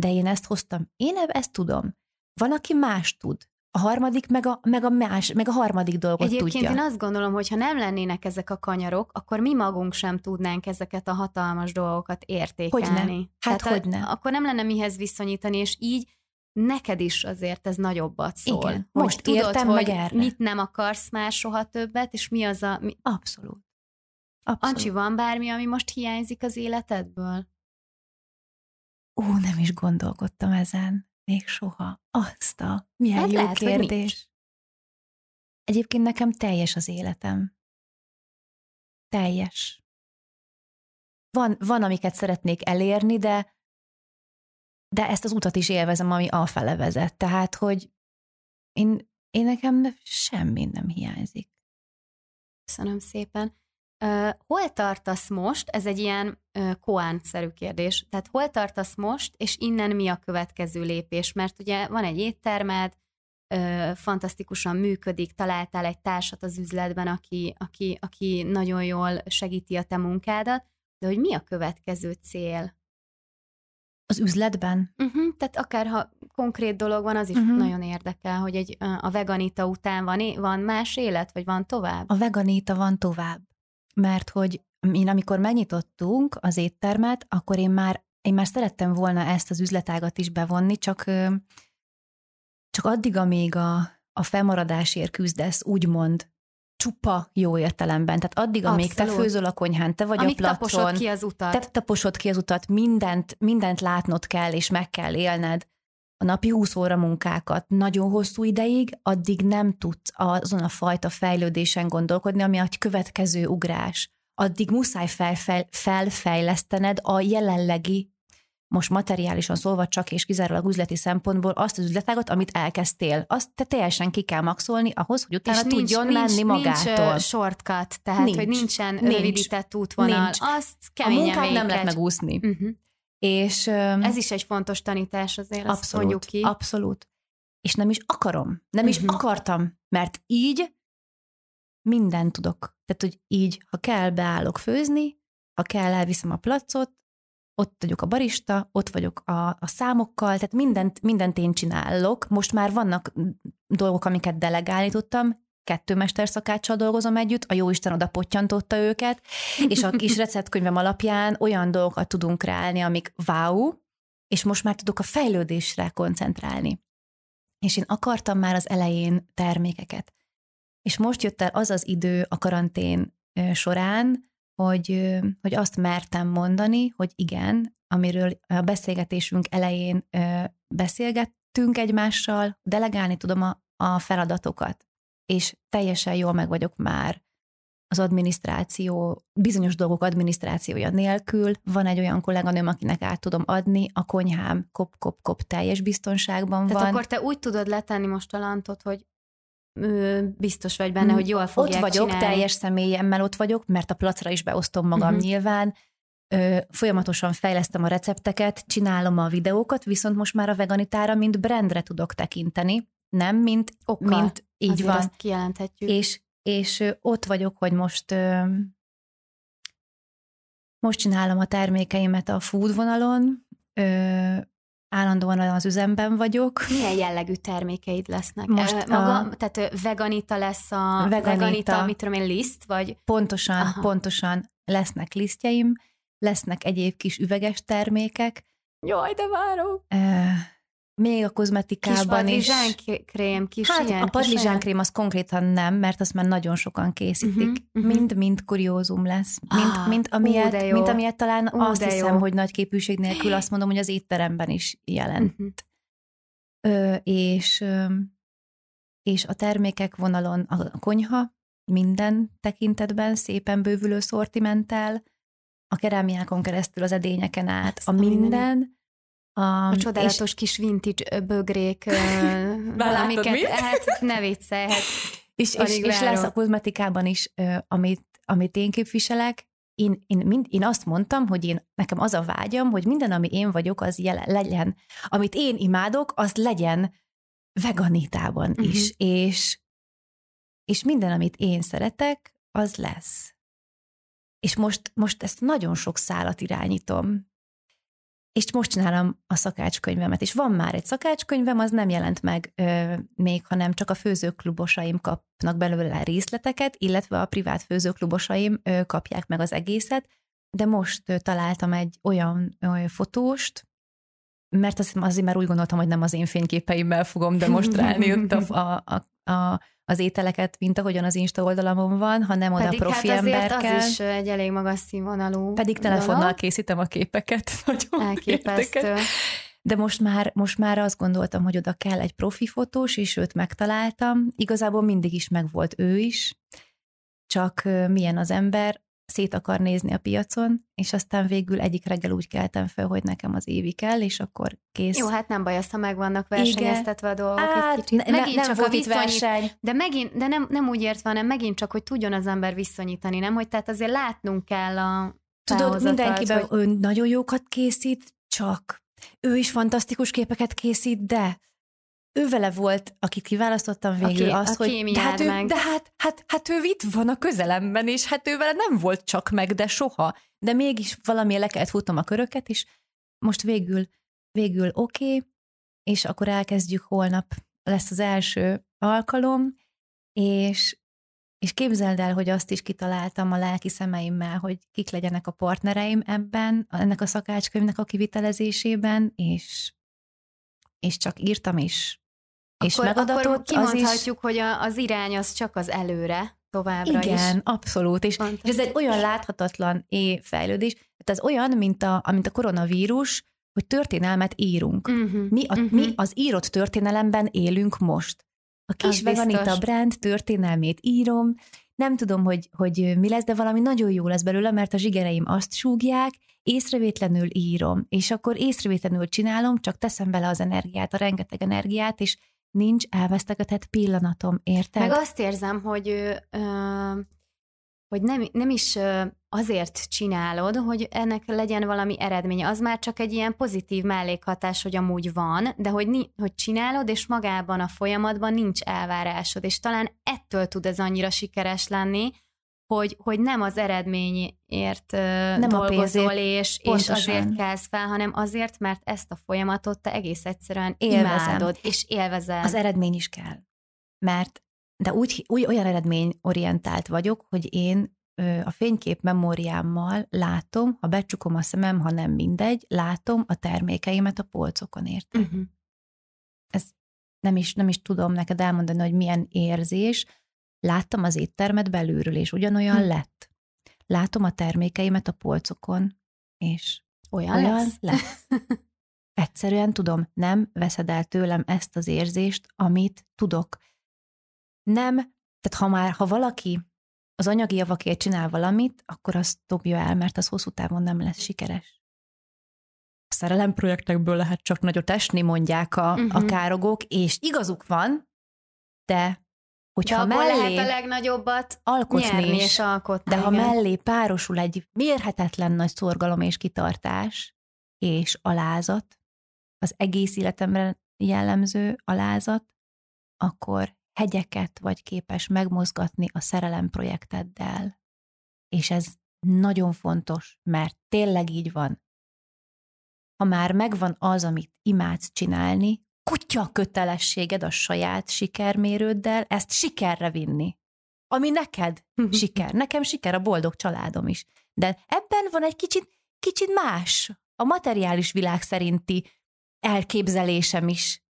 de én ezt hoztam. Én ezt tudom. Van, aki más tud. A harmadik, meg a, meg a, más, meg a harmadik dolgot egyébként tudja. Egyébként én azt gondolom, hogy ha nem lennének ezek a kanyarok, akkor mi magunk sem tudnánk ezeket a hatalmas dolgokat értékelni. Hogyne? Hát hogyne. Akkor nem lenne mihez viszonyítani, és így neked is azért ez nagyobbat szól. Igen, most tudod, értem hogy meg erre. Mit nem akarsz már soha többet, és mi az a... Mi... Abszolút. Abszolút. Ancsi, van bármi, ami most hiányzik az életedből? Ó, nem is gondolkodtam ezen. Még soha. Azt a milyen hát jó lehet, kérdés. Egyébként nekem teljes az életem. Teljes. Van, van amiket szeretnék elérni, de, de ezt az utat is élvezem, ami alfele vezet. Tehát, hogy én, én nekem semmi nem hiányzik. Köszönöm szépen. Uh, hol tartasz most? Ez egy ilyen uh, koán-szerű kérdés. Tehát hol tartasz most, és innen mi a következő lépés? Mert ugye van egy éttermed, uh, fantasztikusan működik, találtál egy társat az üzletben, aki, aki, aki nagyon jól segíti a te munkádat, de hogy mi a következő cél? Az üzletben? Uh-huh, tehát akár ha konkrét dolog van, az is uh-huh. nagyon érdekel, hogy egy, a Veganeeta után van, van más élet, vagy van tovább? A Veganeeta van tovább. Mert hogy én amikor megnyitottunk az éttermet, akkor én már, én már szerettem volna ezt az üzletágat is bevonni, csak, csak addig, amíg a, a felmaradásért küzdesz, úgymond csupa jó értelemben. Tehát addig, amíg abszolút. Te főzöl a konyhán, te vagy amíg a placon. Taposod ki az utat. Te taposod ki az utat, mindent, mindent látnod kell, és meg kell élned. A napi húsz óra munkákat nagyon hosszú ideig, addig nem tudsz azon a fajta fejlődésen gondolkodni, ami egy következő ugrás. Addig muszáj felfej, felfejlesztened a jelenlegi, most materiálisan szólva csak és kizárólag üzleti szempontból azt az üzletágot, amit elkezdtél. Azt te teljesen ki kell maxolni ahhoz, hogy utána nincs, tudjon nincs, menni magától. Nincs shortcut, tehát nincs, hogy nincsen nincs, rövidített útvonal. Nincs. Azt keményen a munkát mélyeket. Nem lehet megúszni. Uh-huh. És, ez is egy fontos tanítás azért, abszolút, azt mondjuk ki. Abszolút. És nem is akarom. Nem uh-huh. is akartam, mert így mindent tudok. Tehát, hogy így, ha kell, beállok főzni, ha kell, elviszem a placot, ott vagyok a barista, ott vagyok a, a számokkal, tehát mindent, mindent én csinálok. Most már vannak dolgok, amiket delegálni tudtam, kettő mesterszakáccsal dolgozom együtt, a jóisten oda pottyantotta őket, és a kis receptkönyvem alapján olyan dolgokat tudunk ráállni, amik wow, és most már tudok a fejlődésre koncentrálni. És én akartam már az elején termékeket. És most jött el az az idő a karantén során, hogy, hogy azt mertem mondani, hogy igen, amiről a beszélgetésünk elején beszélgettünk egymással, delegálni tudom a, a feladatokat. És teljesen jól meg vagyok már az adminisztráció, bizonyos dolgok adminisztrációja nélkül. Van egy olyan kolléganőm, akinek át tudom adni, a konyhám kop-kop-kop teljes biztonságban van. Tehát akkor te úgy tudod letenni most a lantot, hogy biztos vagy benne, hogy jól fogják csinálni. Ott vagyok, csinálni. Teljes személyemmel ott vagyok, mert a placra is beosztom magam uh-huh. nyilván. Ö, folyamatosan fejlesztem a recepteket, csinálom a videókat, viszont most már a Veganitára mint brandre tudok tekinteni, nem mint oka. Mint, így azért van. Azt kijelenthetjük. És, és ö, ott vagyok, hogy most ö, most csinálom a termékeimet a food vonalon, ö, állandóan az üzemben vagyok. Milyen jellegű termékeid lesznek? Most e, maga, a, tehát Veganita lesz a Veganita, Veganita mit tudom én, liszt? Vagy? Pontosan, aha. pontosan lesznek lisztjeim, lesznek egyéb kis üveges termékek. Jaj, de várom! E, még a kozmetikában is. Kis padlizsánkrém, kis hát, ilyen. A padlizsánkrém az konkrétan nem, mert azt már nagyon sokan készítik. Uh-huh, uh-huh. Mind, mind kuriózum lesz. Mind, ah, mind, amilyet, ó, mint amilyet talán ó, azt hiszem, jó. hogy nagy képűség nélkül azt mondom, hogy az étteremben is jelent. Uh-huh. Ö, és, és a termékek vonalon a konyha minden tekintetben szépen bővülő szortimenttel, a kerámiákon keresztül az edényeken át, ezt a minden. A, a csodálatos kis vintage bögrék, amiket hát ne viccelj. Hát, és, és, és lesz a kozmetikában is, amit, amit én képviselek. Én, én, mind, én azt mondtam, hogy én, nekem az a vágyam, hogy minden, ami én vagyok, az jelen, legyen. Amit én imádok, az legyen Veganitában uh-huh. is. És, és minden, amit én szeretek, az lesz. És most, most ezt nagyon sok szálat irányítom. És most csinálom a szakácskönyvemet, és van már egy szakácskönyvem, az nem jelent meg ö, még, hanem csak a főzőklubosaim kapnak belőle részleteket, illetve a privát főzőklubosaim ö, kapják meg az egészet, de most ö, találtam egy olyan ö, fotóst, mert azt, azért már úgy gondoltam, hogy nem az én fényképeimmel fogom demonstrálni ott a, a, a, a, az ételeket, mint ahogyan az Insta oldalamon van, hanem oda pedig profi hát emberkel. Pedig az is egy elég magas színvonalú. Pedig telefonnal dolog. Készítem a képeket. Nagyon elképesztő. Érteket. De most már, most már azt gondoltam, hogy oda kell egy profi fotós, és őt megtaláltam. Igazából mindig is megvolt ő is, csak milyen az ember, szét akar nézni a piacon, és aztán végül egyik reggel úgy keltem fel, hogy nekem az évi kell, és akkor kész. Jó, hát nem baj az, ha meg vannak versenyeztetve a dolgok hát, egy kicsit. Ne, megint ne, csak nem a viszonyít, de, megint, de nem, nem úgy értve, hanem megint csak, hogy tudjon az ember viszonyítani, nem? Hogy tehát azért látnunk kell a tudod, mindenkiben hogy... ő nagyon jókat készít, csak ő is fantasztikus képeket készít, de ő vele volt, akit kiválasztottam végül okay, az, hogy de, hát ő, de hát, hát, hát ő itt van a közelemben, és hát ő vele nem volt csak meg, de soha. De mégis valami le kellett futnom a köröket, és most végül, végül oké, okay, és akkor elkezdjük, holnap lesz az első alkalom, és, és képzeld el, hogy azt is kitaláltam a lelki szemeimmel, hogy kik legyenek a partnereim ebben, ennek a szakácskönyvnek a kivitelezésében, és... és csak írtam is, és akkor, megadatott akkor kimondhatjuk, az is... hogy a, az irány az csak az előre továbbra igen, is. Igen, abszolút, és, és ez egy olyan láthatatlan fejlődés, tehát ez olyan, mint a, mint a koronavírus, hogy történelmet írunk. Uh-huh, mi, a, uh-huh. mi az írott történelemben élünk most. A kis az Veganita biztos. Brand történelmét írom, nem tudom, hogy, hogy mi lesz, de valami nagyon jó lesz belőle, mert a zsigereim azt súgják, észrevétlenül írom, és akkor észrevétlenül csinálom, csak teszem bele az energiát, a rengeteg energiát, és nincs elvesztegetett pillanatom, érted? Meg azt érzem, hogy, ö, hogy nem, nem is azért csinálod, hogy ennek legyen valami eredménye. Az már csak egy ilyen pozitív mellékhatás, hogy amúgy van, de hogy, hogy csinálod, és magában a folyamatban nincs elvárásod, és talán ettől tud ez annyira sikeres lenni, Hogy, hogy nem az eredményért nem dolgozol, és, és azért kelsz fel, hanem azért, mert ezt a folyamatot te egész egyszerűen élvezem. Imádod, és élvezel. Az eredmény is kell. Mert, de úgy, úgy olyan eredményorientált vagyok, hogy én a fénykép memóriámmal látom, ha becsukom a szemem, ha nem mindegy, látom a termékeimet a polcokon, értem. Uh-huh. Ez nem is, nem is tudom neked elmondani, hogy milyen érzés. Láttam az éttermet belülről, és ugyanolyan hm. lett. Látom a termékeimet a polcokon, és olyan, olyan lesz. lesz. Egyszerűen tudom, nem veszed el tőlem ezt az érzést, amit tudok. Nem, tehát ha már, ha valaki az anyagi javakért csinál valamit, akkor azt dobja el, mert az hosszú távon nem lesz sikeres. A szerelemprojektekből lehet csak nagyot esni, mondják a, uh-huh. a károgók, és igazuk van, de hogyha de mellé lehet a legnagyobbat alkotni is, és alkotni, de igen. ha mellé párosul egy mérhetetlen nagy szorgalom és kitartás, és alázat, az egész életemre jellemző alázat, akkor hegyeket vagy képes megmozgatni a szerelem projekteddel. És ez nagyon fontos, mert tényleg így van. Ha már megvan az, amit imádsz csinálni, kutya a kötelességed a saját sikermérőddel ezt sikerre vinni. Ami neked siker. Nekem siker a boldog családom is. De ebben van egy kicsit, kicsit más, a materiális világ szerinti elképzelésem is.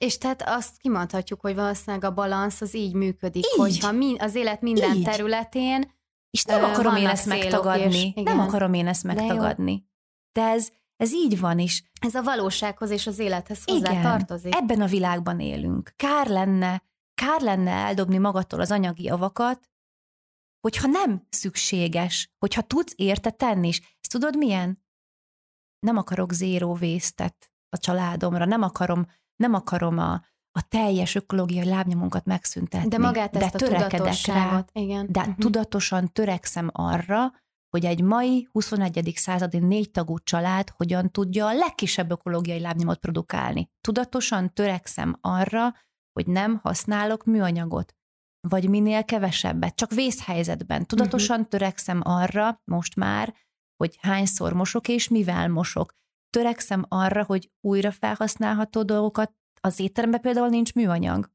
És tehát azt kimondhatjuk, hogy valószínűleg a balansz az így működik, így. Hogyha min, az élet minden így. Területén és nem akarom én ezt megtagadni. És, nem akarom én ezt megtagadni. De, De ez, ez így van is. Ez a valósághoz és az élethez hozzá igen, tartozik. Ebben a világban élünk. Kár lenne, kár lenne eldobni magadtól az anyagi javakat, hogyha nem szükséges, hogyha tudsz érte tenni is. Ezt tudod milyen? Nem akarok zéró vésztet a családomra, nem akarom Nem akarom a, a teljes ökológiai lábnyomunkat megszüntetni. De magát ezt de a tudatosságot. Rá, igen. De uh-huh. tudatosan törekszem arra, hogy egy mai huszonegyedik századi négytagú család hogyan tudja a legkisebb ökológiai lábnyomot produkálni. Tudatosan törekszem arra, hogy nem használok műanyagot, vagy minél kevesebbet, csak vészhelyzetben. Tudatosan uh-huh. törekszem arra most már, hogy hányszor mosok és mivel mosok. Törekszem arra, hogy újra felhasználható dolgokat, az étteremben például nincs műanyag.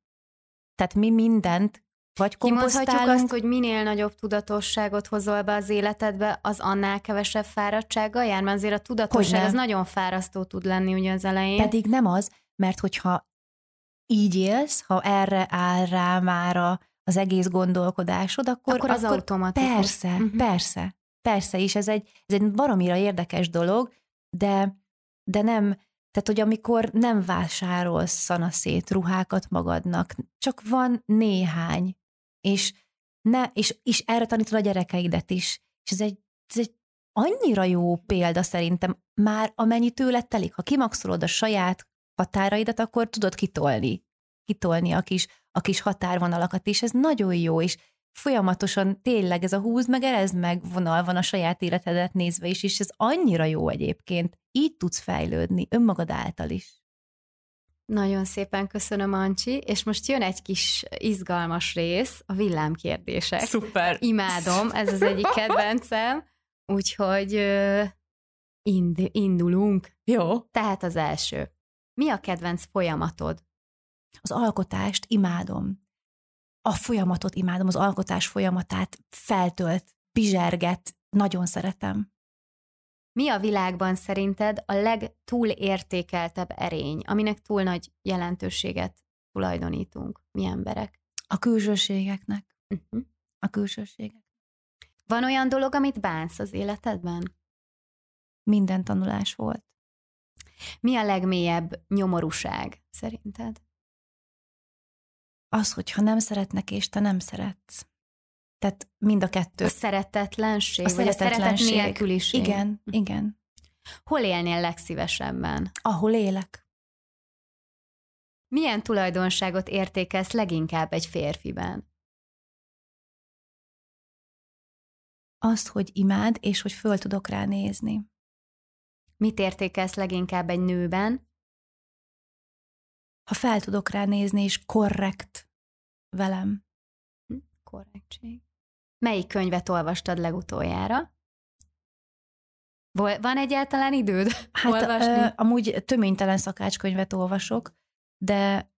Tehát mi mindent, vagy komposztálunk. Kimondhatjuk azt, hogy minél nagyobb tudatosságot hozol be az életedbe, az annál kevesebb fáradtsággal jár, mert azért a tudatosság az nagyon fárasztó tud lenni ugye az elején. Pedig nem az, mert hogyha így élsz, ha erre áll rá már az egész gondolkodásod, akkor, akkor az akkor automatikus. Persze, uh-huh. persze, persze, és ez egy, ez egy baromira érdekes dolog, de De nem, tehát hogy amikor nem vásárolsz szanaszét ruhákat magadnak, csak van néhány, és, ne, és, és erre tanítod a gyerekeidet is. És ez egy, ez egy annyira jó példa szerintem, már amennyi tőled telik. Ha kimaxolod a saját határaidat, akkor tudod kitolni, kitolni a kis, a kis határvonalakat, és ez nagyon jó, és folyamatosan tényleg ez a húzd meg, erezd meg vonal van a saját életedet nézve is, és ez annyira jó egyébként. Így tudsz fejlődni, önmagad által is. Nagyon szépen köszönöm, Ancsi, és most jön egy kis izgalmas rész, a villámkérdések. Szuper! Imádom, ez az egyik kedvencem, úgyhogy ind- indulunk. Jó. Tehát az első. Mi a kedvenc folyamatod? Az alkotást imádom. A folyamatot imádom, az alkotás folyamatát feltölt, bizserget, nagyon szeretem. Mi a világban szerinted a legtúlértékeltebb erény, aminek túl nagy jelentőséget tulajdonítunk, mi emberek? A külsőségeknek. Uh-huh. A külsőségek. Van olyan dolog, amit bánsz az életedben? Minden tanulás volt. Mi a legmélyebb nyomorúság szerinted? Az, hogyha nem szeretnek, és te nem szeretsz. Tehát mind a kettő. A szeretetlenség. A szeretetlenség. A szeretet nélküliség. Igen, igen. Hol élnél legszívesebben? Ahol élek. Milyen tulajdonságot értékelsz leginkább egy férfiben? Azt, hogy imád, és hogy föl tudok rá nézni. Mit értékelsz leginkább egy nőben? Ha fel tudok rá nézni, és korrekt velem. Korrektség. Melyik könyvet olvastad legutoljára? Van egyáltalán időd hát, olvasni? Ö, amúgy töménytelen szakácskönyvet olvasok, de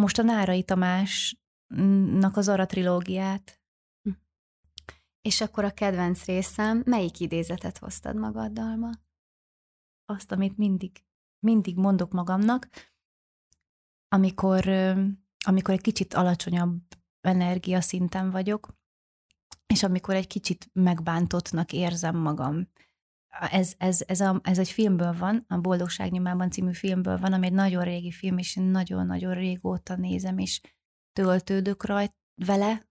most a Nárai Tamásnak a Zora trilógiát. Hm. És akkor a kedvenc részem, melyik idézetet hoztad magaddal ma? Azt, amit mindig, mindig mondok magamnak, amikor, amikor egy kicsit alacsonyabb energiaszinten vagyok, és amikor egy kicsit megbántottnak érzem magam. Ez, ez, ez, a, ez egy filmből van, a Boldogság nyomában című filmből van, ami egy nagyon régi film, és én nagyon-nagyon régóta nézem, és töltődök rajt vele,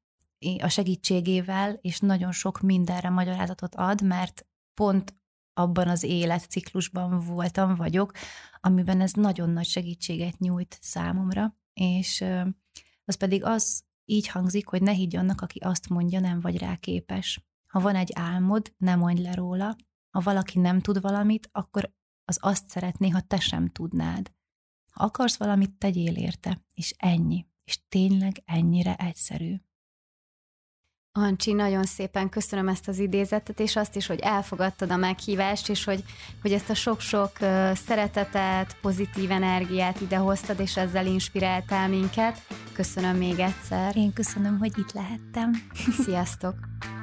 a segítségével, és nagyon sok mindenre magyarázatot ad, mert pont abban az életciklusban voltam, vagyok, amiben ez nagyon nagy segítséget nyújt számomra, és az pedig az így hangzik, hogy ne higgy annak, aki azt mondja, nem vagy rá képes. Ha van egy álmod, ne mondj le róla. Ha valaki nem tud valamit, akkor az azt szeretné, ha te sem tudnád. Ha akarsz valamit, tegyél érte, és ennyi. És tényleg ennyire egyszerű. Ancsi, nagyon szépen köszönöm ezt az idézetet, és azt is, hogy elfogadtad a meghívást, és hogy, hogy ezt a sok-sok szeretetet, pozitív energiát idehoztad, és ezzel inspiráltál minket. Köszönöm még egyszer. Én köszönöm, hogy itt lehettem. Sziasztok!